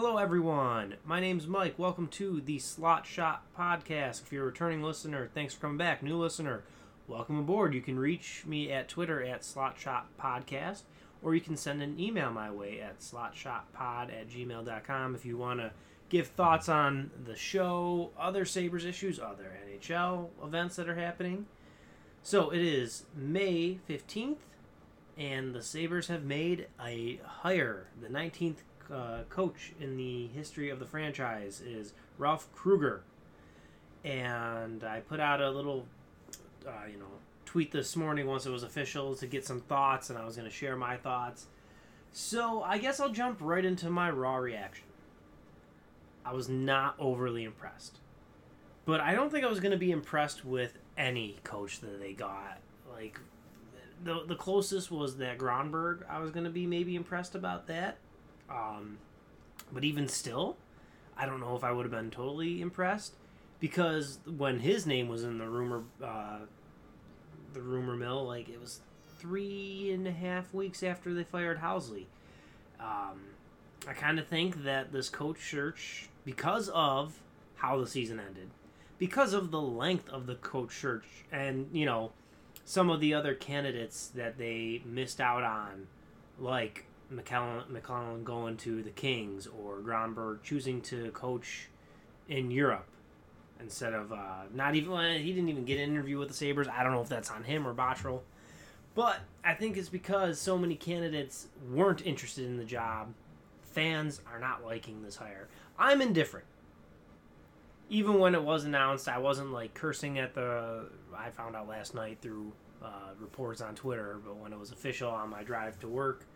Hello everyone, my name's Mike, welcome to the Slot Shot Podcast. If you're a returning listener, thanks for coming back. New listener, welcome aboard. You can reach me at Twitter at Slot Shot Podcast, or you can send an email my way at slotshotpod@gmail.com if you want to give thoughts on the show, other Sabres issues, other NHL events that are happening. So it is May 15th, and the Sabres have made a hire. The 19th coach in the history of the franchise is Ralph Krueger, and I put out a little tweet this morning once it was official to get some thoughts, and I was going to share my thoughts. So I guess I'll jump right into my raw reaction. I was not overly impressed, but I don't think I was going to be impressed with any coach that they got. Like the closest was that Gromberg. I was going to be maybe impressed about that. But even still, I don't know if I would have been totally impressed, because when his name was in the rumor mill, like, it was 3.5 weeks after they fired Housley. I kind of think that this coach search, because of how the season ended, because of the length of the coach search, and, you know, some of the other candidates that they missed out on, like McClellan going to the Kings, or Gromberg choosing to coach in Europe instead of he didn't even get an interview with the Sabres. I don't know if that's on him or Botterill, but I think it's because so many candidates weren't interested in the job. Fans are not liking this hire. I'm indifferent. Even when it was announced, I wasn't like cursing at I found out last night through reports on Twitter, but when it was official on my drive to work,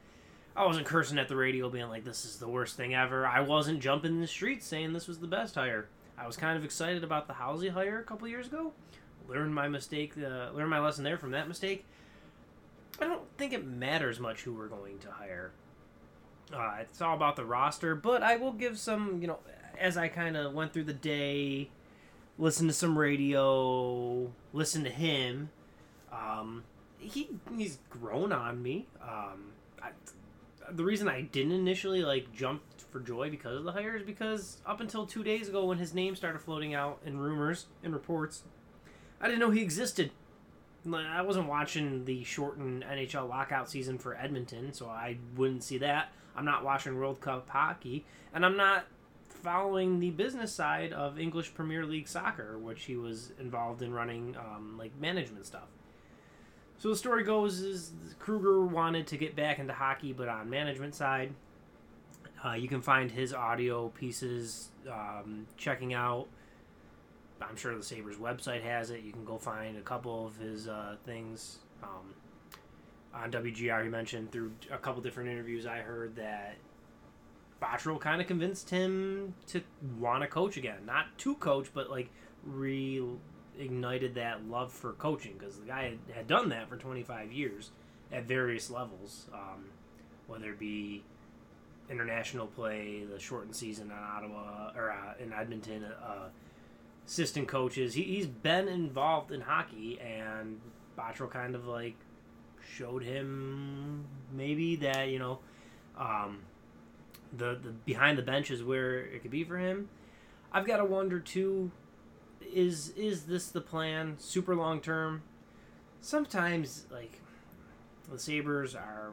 I wasn't cursing at the radio being like, this is the worst thing ever. I wasn't jumping in the streets saying this was the best hire. I was kind of excited about the Housley hire a couple years ago. Learned my lesson there from that mistake. I don't think it matters much who we're going to hire. It's all about the roster, but I will give some, as I kind of went through the day, listened to some radio, listened to him. He's grown on me. The reason I didn't initially jump for joy because of the hire is because up until 2 days ago, when his name started floating out in rumors and reports, I didn't know he existed. I wasn't watching the shortened NHL lockout season for Edmonton, so I wouldn't see that. I'm not watching World Cup hockey, and I'm not following the business side of English Premier League soccer, which he was involved in running management stuff. So the story goes is Krueger wanted to get back into hockey, but on management side. You can find his audio pieces checking out. I'm sure the Sabres website has it. You can go find a couple of his things. On WGR, he mentioned through a couple different interviews I heard that Botterill kind of convinced him to want to coach again. Not to coach, but ignited that love for coaching, because the guy had done that for 25 years at various levels, whether it be international play, the shortened season in Ottawa or in Edmonton, assistant coaches. He's been involved in hockey, and Botterill kind of showed him maybe that the behind the bench is where it could be for him. I've got to wonder too. Is this the plan, super long term? Sometimes, the Sabres are,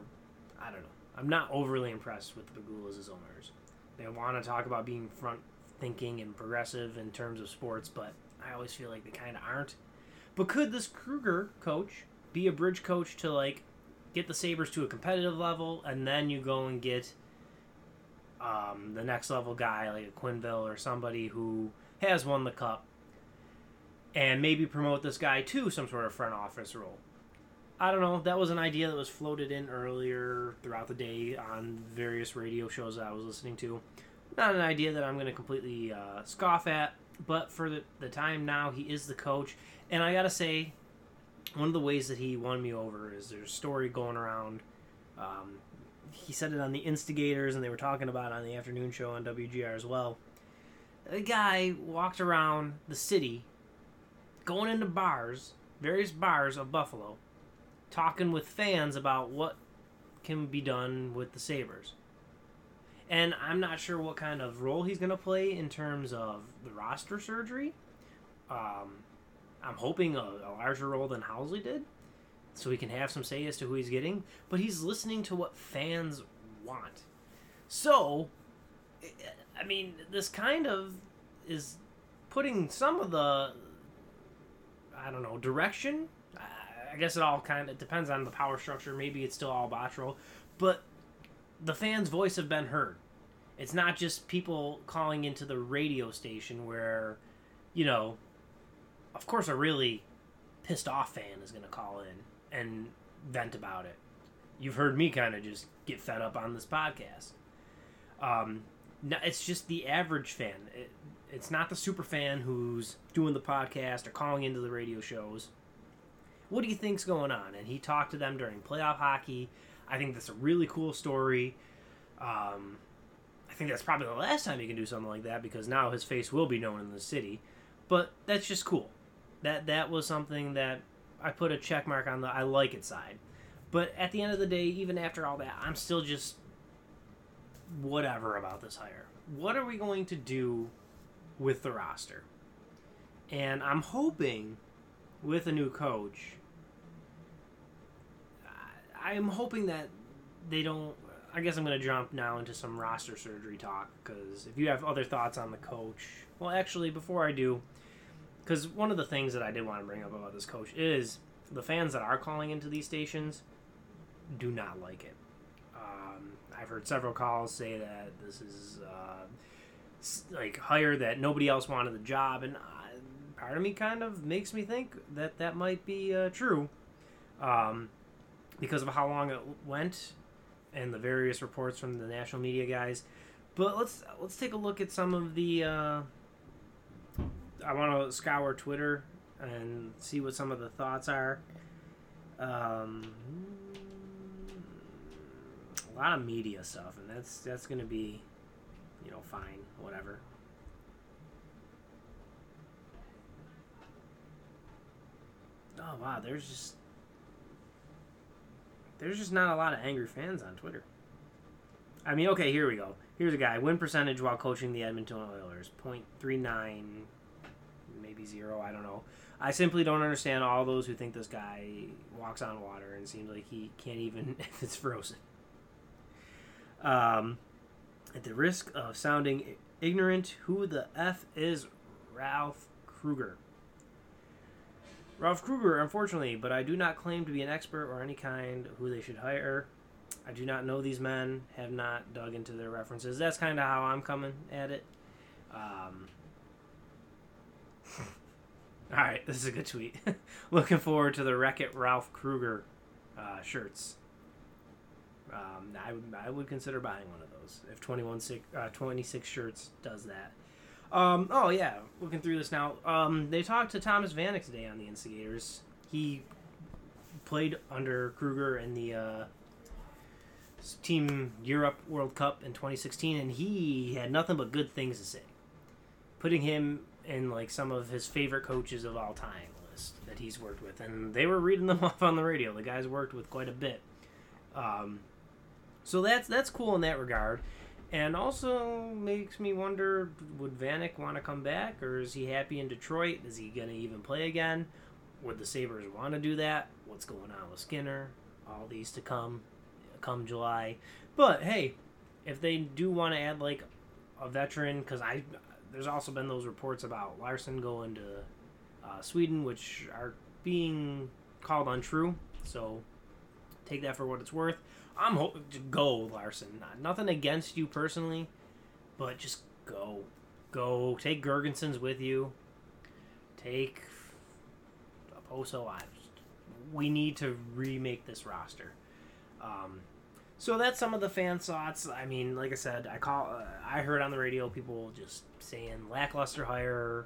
I don't know. I'm not overly impressed with the Pegulas as owners. They want to talk about being front-thinking and progressive in terms of sports, but I always feel like they kind of aren't. But could this Krueger coach be a bridge coach to, get the Sabres to a competitive level, and then you go and get the next-level guy, like a Quenneville or somebody who has won the Cup, and maybe promote this guy to some sort of front office role? I don't know. That was an idea that was floated in earlier throughout the day on various radio shows that I was listening to. Not an idea that I'm going to completely scoff at, but for the time now, he is the coach. And I got to say, one of the ways that he won me over is there's a story going around. He said it on the Instigators, and they were talking about it on the afternoon show on WGR as well. A guy walked around the city, going into bars, various bars of Buffalo, talking with fans about what can be done with the Sabres. And I'm not sure what kind of role he's going to play in terms of the roster surgery. I'm hoping a larger role than Housley did, so he can have some say as to who he's getting. But he's listening to what fans want. So, I mean, this kind of is putting some of the, I don't know, direction. I guess it all kind of depends on the power structure. Maybe it's still all Botterill. But the fans' voice have been heard. It's not just people calling into the radio station where, you know, of course a really pissed off fan is going to call in and vent about it. You've heard me kind of just get fed up on this podcast. It's just the average fan. It's not the super fan who's doing the podcast or calling into the radio shows. What do you think's going on? And he talked to them during playoff hockey. I think that's a really cool story. I think that's probably the last time he can do something like that, because now his face will be known in the city. But that's just cool. That was something that I put a check mark on the I like it side. But at the end of the day, even after all that, I'm still just whatever about this hire. What are we going to do with the roster? And I'm hoping with a new coach, I'm hoping that they don't... I guess I'm going to jump now into some roster surgery talk, because if you have other thoughts on the coach... Well, actually, before I do... Because one of the things that I did want to bring up about this coach is the fans that are calling into these stations do not like it. I've heard several calls say that this is like hire that nobody else wanted the job, and part of me kind of makes me think that that might be true because of how long it went and the various reports from the national media guys. But let's take a look at some of the... I want to scour Twitter and see what some of the thoughts are. A lot of media stuff, and that's going to be, you know, fine, whatever. Oh wow, there's just not a lot of angry fans on Twitter. I mean, okay, here we go. Here's a guy. Win percentage while coaching the Edmonton Oilers, .39. Maybe zero, I don't know. I simply don't understand all those who think this guy walks on water and seems like he can't even if it's frozen. At the risk of sounding ignorant, who the F is Ralph Krueger? Ralph Krueger, unfortunately, but I do not claim to be an expert or any kind who they should hire. I do not know these men, have not dug into their references. That's kind of how I'm coming at it. All right, this is a good tweet. Looking forward to the Wreck-It Ralph Krueger shirts. I would consider buying one of those if 26 Shirts does that. Oh, yeah, looking through this now. They talked to Thomas Vanek today on the Instigators. He played under Krueger in the Team Europe World Cup in 2016, and he had nothing but good things to say. Putting him... and like some of his favorite coaches of all time list that he's worked with, and they were reading them off on the radio. The guys worked with quite a bit, so that's cool in that regard. And also makes me wonder: would Vanek want to come back, or is he happy in Detroit? Is he gonna even play again? Would the Sabres want to do that? What's going on with Skinner? All these to come July. But hey, if they do want to add like a veteran, because there's also been those reports about Larson going to Sweden, which are being called untrue. So take that for what it's worth. I'm hoping to go, Larson. Nothing against you personally, but just go. Go. Take Gergensen's with you. Take Oposo. We need to remake this roster. So that's some of the fan thoughts. I mean, like I said, I heard on the radio people just saying lackluster hire,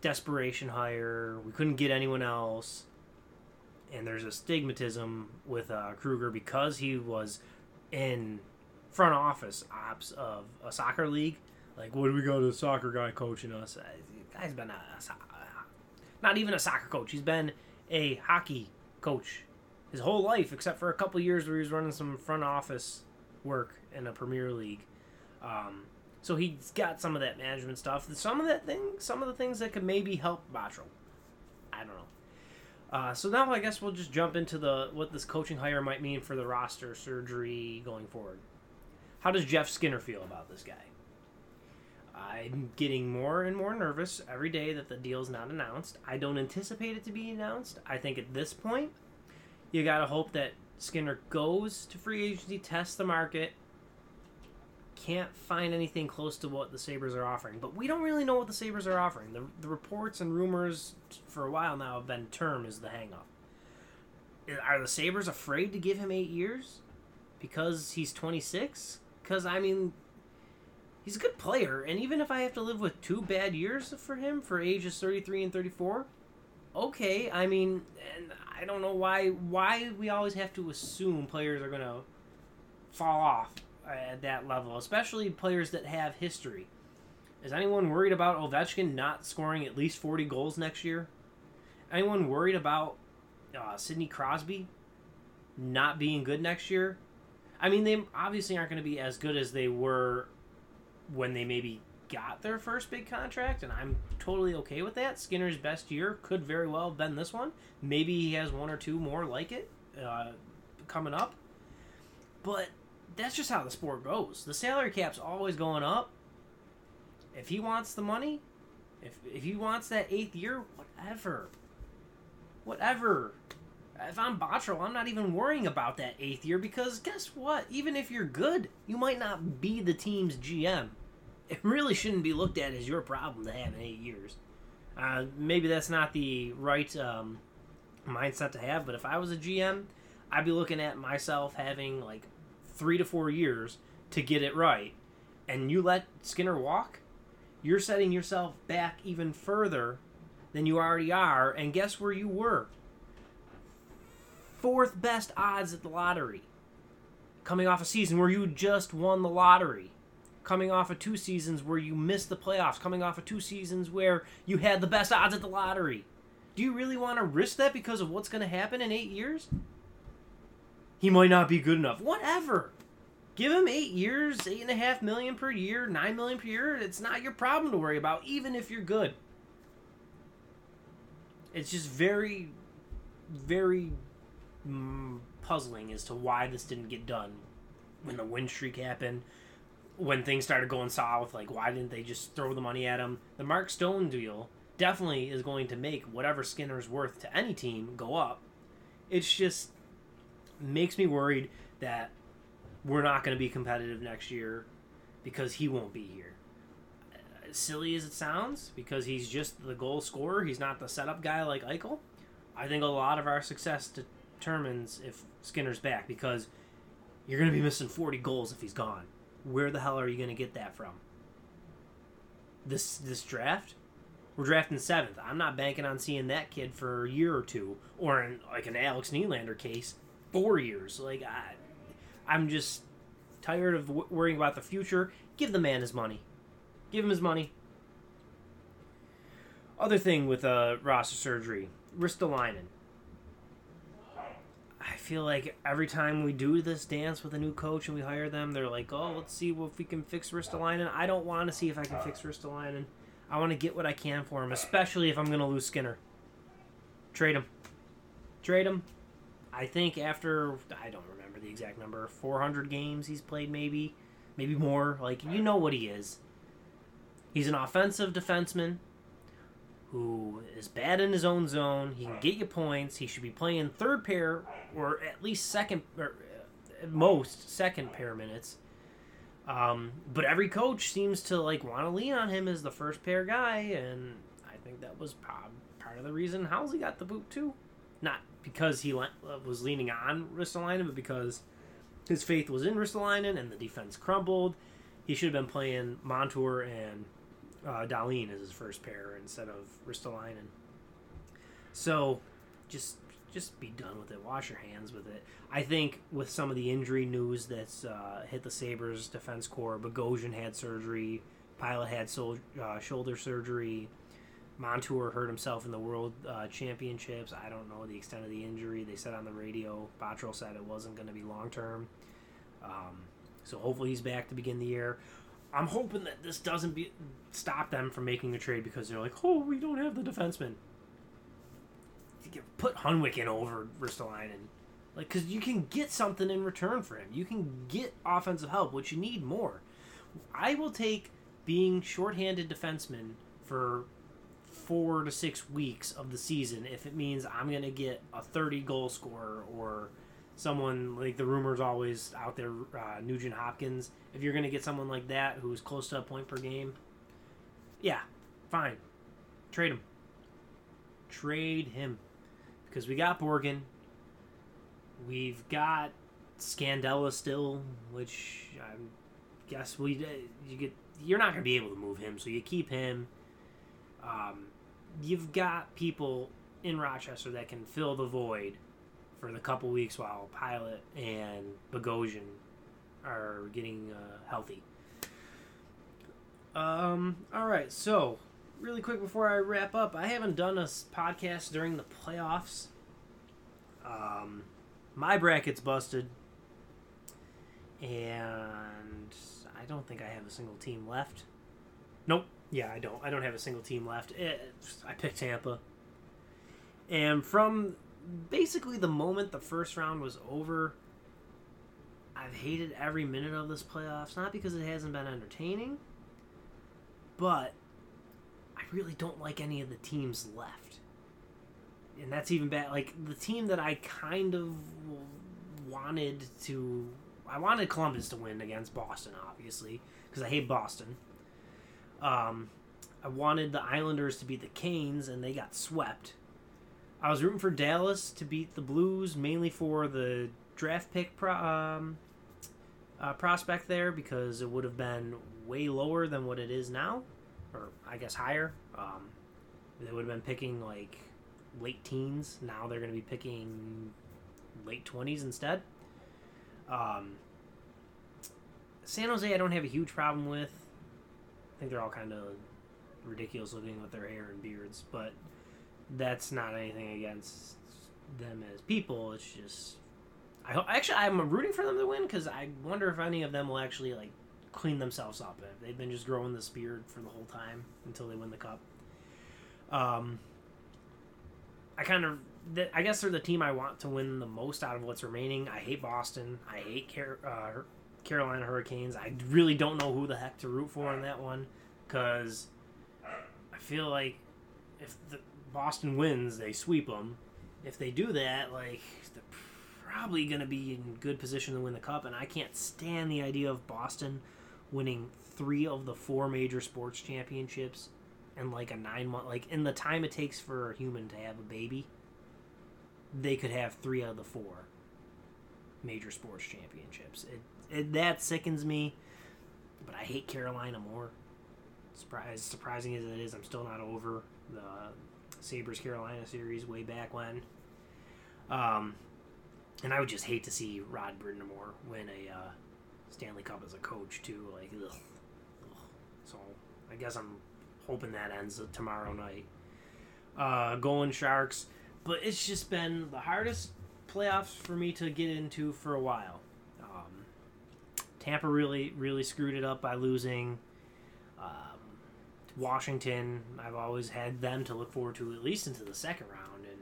desperation hire, we couldn't get anyone else. And there's a stigmatism with Krueger because he was in front office ops of a soccer league. Like, what do we go to the soccer guy coaching us? The guy's been not even a soccer coach. He's been a hockey coach his whole life, except for a couple years where he was running some front office work in a Premier League. So he's got some of that management stuff. Some of the things that could maybe help Botterill. I don't know. So now I guess we'll just jump into what this coaching hire might mean for the roster surgery going forward. How does Jeff Skinner feel about this guy? I'm getting more and more nervous every day that the deal's not announced. I don't anticipate it to be announced. I think at this point, you got to hope that Skinner goes to free agency, tests the market, can't find anything close to what the Sabres are offering. But we don't really know what the Sabres are offering. The reports and rumors for a while now have been term is the hang-up. Are the Sabres afraid to give him 8 years because he's 26? Because, I mean, he's a good player, and even if I have to live with 2 bad years for him for ages 33 and 34, okay, I mean, and I don't know why we always have to assume players are going to fall off at that level, especially players that have history. Is anyone worried about Ovechkin not scoring at least 40 goals next year? Anyone worried about Sidney Crosby not being good next year? I mean, they obviously aren't going to be as good as they were when they maybe got their first big contract, and I'm totally okay with that. Skinner's best year could very well have been this one. Maybe he has 1 or 2 more like it coming up. But that's just how the sport goes. The salary cap's always going up. If he wants the money, if he wants that 8th year, whatever. If I'm Botterill, I'm not even worrying about that 8th year because guess what? Even if you're good, you might not be the team's GM. It really shouldn't be looked at as your problem to have in 8 years. Maybe that's not the right mindset to have, but if I was a GM, I'd be looking at myself having like 3 to 4 years to get it right. And you let Skinner walk, you're setting yourself back even further than you already are, and guess where you were? 4th best odds at the lottery, coming off a season where you just won the lottery, coming off of 2 seasons where you missed the playoffs, coming off of 2 seasons where you had the best odds at the lottery. Do you really want to risk that because of what's going to happen in 8 years? He might not be good enough. Whatever. Give him 8 years, $8.5 million per year, $9 million per year. It's not your problem to worry about, even if you're good. It's just very, very puzzling as to why this didn't get done when the win streak happened, when things started going south. Like, why didn't they just throw the money at him? The Mark Stone deal definitely is going to make whatever Skinner's worth to any team go up. It's just makes me worried that we're not going to be competitive next year because he won't be here. As silly as it sounds, because he's just the goal scorer, he's not the setup guy like Eichel. I think a lot of our success determines if Skinner's back, because you're going to be missing 40 goals if he's gone. Where the hell are you going to get that from? This draft? We're drafting 7th. I'm not banking on seeing that kid for a year or two, or in like an Alex Nylander case, 4 years. Like, I'm just tired of worrying about the future. Give the man his money. Give him his money. Other thing with roster surgery, Ristolainen. I feel like every time we do this dance with a new coach and we hire them, they're like, oh, let's see if we can fix Ristolainen. I don't want to see if I can fix Ristolainen. I want to get what I can for him, especially if I'm going to lose Skinner. Trade him. I think after, I don't remember the exact number, 400 games he's played maybe more. Like, you know what he is. He's an offensive defenseman who is bad in his own zone. He can get you points. He should be playing third pair, or at least second, or at most second pair minutes. But every coach seems to like want to lean on him as the first pair guy, and I think that was part of the reason Housley got the boot too. Not because he was leaning on Ristolainen, but because his faith was in Ristolainen and the defense crumbled. He should have been playing Montour and Darlene is his first pair instead of Ristolainen. So, just be done with it. Wash your hands with it. I think with some of the injury news that's hit the Sabres defense corps, Bogosian had surgery, Pilot had shoulder surgery, Montour hurt himself in the World Championships. I don't know the extent of the injury. They said on the radio, Botterill said it wasn't going to be long-term. So hopefully he's back to begin the year. I'm hoping that this doesn't stop them from making the trade because they're like, oh, we don't have the defenseman. Put Hunwick in over Ristolainen. Like, because you can get something in return for him. You can get offensive help, which you need more. I will take being shorthanded defenseman for 4 to 6 weeks of the season if it means I'm going to get a 30-goal scorer or someone like the rumors always out there, Nugent Hopkins. If you're going to get someone like that who's close to a point per game, yeah, fine. Trade him. Trade him. Because we got Borgen. We've got Scandella still, which I guess you're not going to be able to move him, so you keep him. You've got people in Rochester that can fill the void for the couple weeks while Pilot and Bogosian are getting healthy. All right, so really quick before I wrap up, I haven't done a podcast during the playoffs. My bracket's busted, and I don't think I have a single team left. Nope. Yeah, I don't. I don't have a single team left. I picked Tampa. And from basically the moment the first round was over, I've hated every minute of this playoffs, not because it hasn't been entertaining, but I really don't like any of the teams left. And that's even bad. Like, the team that I kind of wanted Columbus to win against Boston, obviously, because I hate Boston. I wanted the Islanders to beat the Canes, and they got swept. I was rooting for Dallas to beat the Blues, mainly for the draft pick prospect there, because it would have been way lower than what it is now, or I guess higher. They would have been picking, like, late teens. Now they're going to be picking late 20s instead. San Jose I don't have a huge problem with. I think they're all kind of ridiculous looking with their hair and beards, but that's not anything against them as people. It's just I'm rooting for them to win because I wonder if any of them will actually like clean themselves up. They've been just growing this beard for the whole time until they win the cup. I guess they're the team I want to win the most out of what's remaining. I hate Boston. I hate Carolina Hurricanes. I really don't know who the heck to root for in that one because I feel like if Boston wins, they sweep them. If they do that, like, they're probably going to be in good position to win the cup, and I can't stand the idea of Boston winning 3 of the 4 major sports championships in like a 9-month, like in the time it takes for a human to have a baby, they could have 3 out of the 4 major sports championships. That sickens me, but I hate Carolina more. As surprising as it is, I'm still not over the Sabres-Carolina series way back when. And I would just hate to see Rod Brindamore win a Stanley Cup as a coach, too. Like, ugh. So I guess I'm hoping that ends tomorrow night. Going Sharks. But it's just been the hardest playoffs for me to get into for a while. Tampa really, really screwed it up by losing. Washington, I've always had them to look forward to at least into the second round. And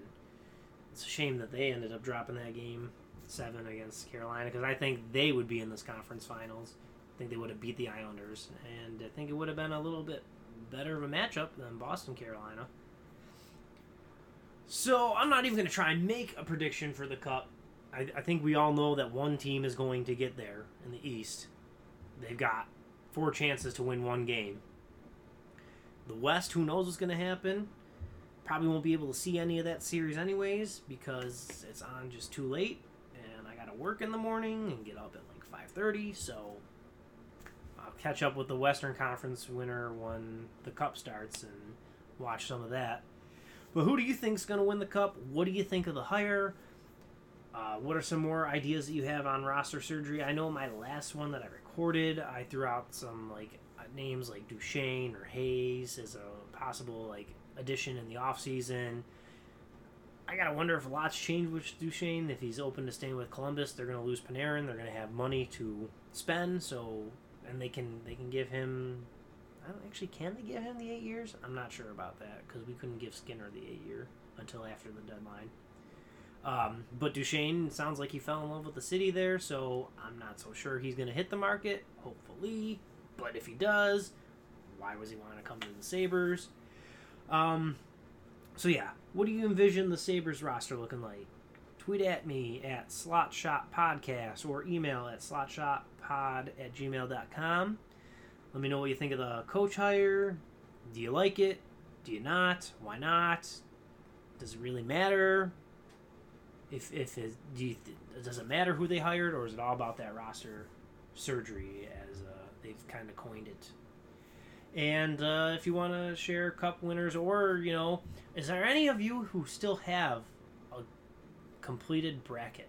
it's a shame that they ended up dropping that game 7 against Carolina because I think they would be in this conference finals. I think they would have beat the Islanders. And I think it would have been a little bit better of a matchup than Boston-Carolina. So I'm not even going to try and make a prediction for the Cup. I think we all know that one team is going to get there in the East. They've got 4 chances to win 1 game. The West, who knows what's going to happen. Probably won't be able to see any of that series anyways because it's on just too late. And I got to work in the morning and get up at like 5:30. So I'll catch up with the Western Conference winner when the Cup starts and watch some of that. But who do you think is going to win the Cup? What do you think of the hire? What are some more ideas that you have on roster surgery? I know my last one that I recorded, I threw out some like names like Duchene or Hayes as a possible like addition in the offseason. I got to wonder if a lot's changed with Duchene. If he's open to staying with Columbus, they're going to lose Panarin. They're going to have money to spend, so and they can give him. Can they give him the 8 years? I'm not sure about that because we couldn't give Skinner the 8-year until after the deadline. But Duchene sounds like he fell in love with the city there, so I'm not so sure he's going to hit the market. Hopefully, but if he does, why was he wanting to come to the Sabres? So yeah, what do you envision the Sabres roster looking like? Tweet at me at Slot Shot Podcast or email at slotshotpod@gmail.com. Let me know what you think of the coach hire. Do you like it? Do you not? Why not? Does it really matter? Does it matter who they hired, or is it all about that roster surgery as they've kind of coined it? And if you want to share cup winners, or, you know, is there any of you who still have a completed bracket?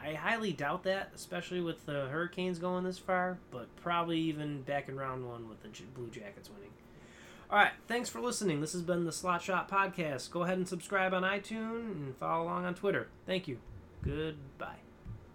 I highly doubt that, especially with the Hurricanes going this far, but probably even back in round one with the Blue Jackets winning. All right, thanks for listening. This has been the Slot Shot Podcast. Go ahead and subscribe on iTunes and follow along on Twitter. Thank you. Goodbye.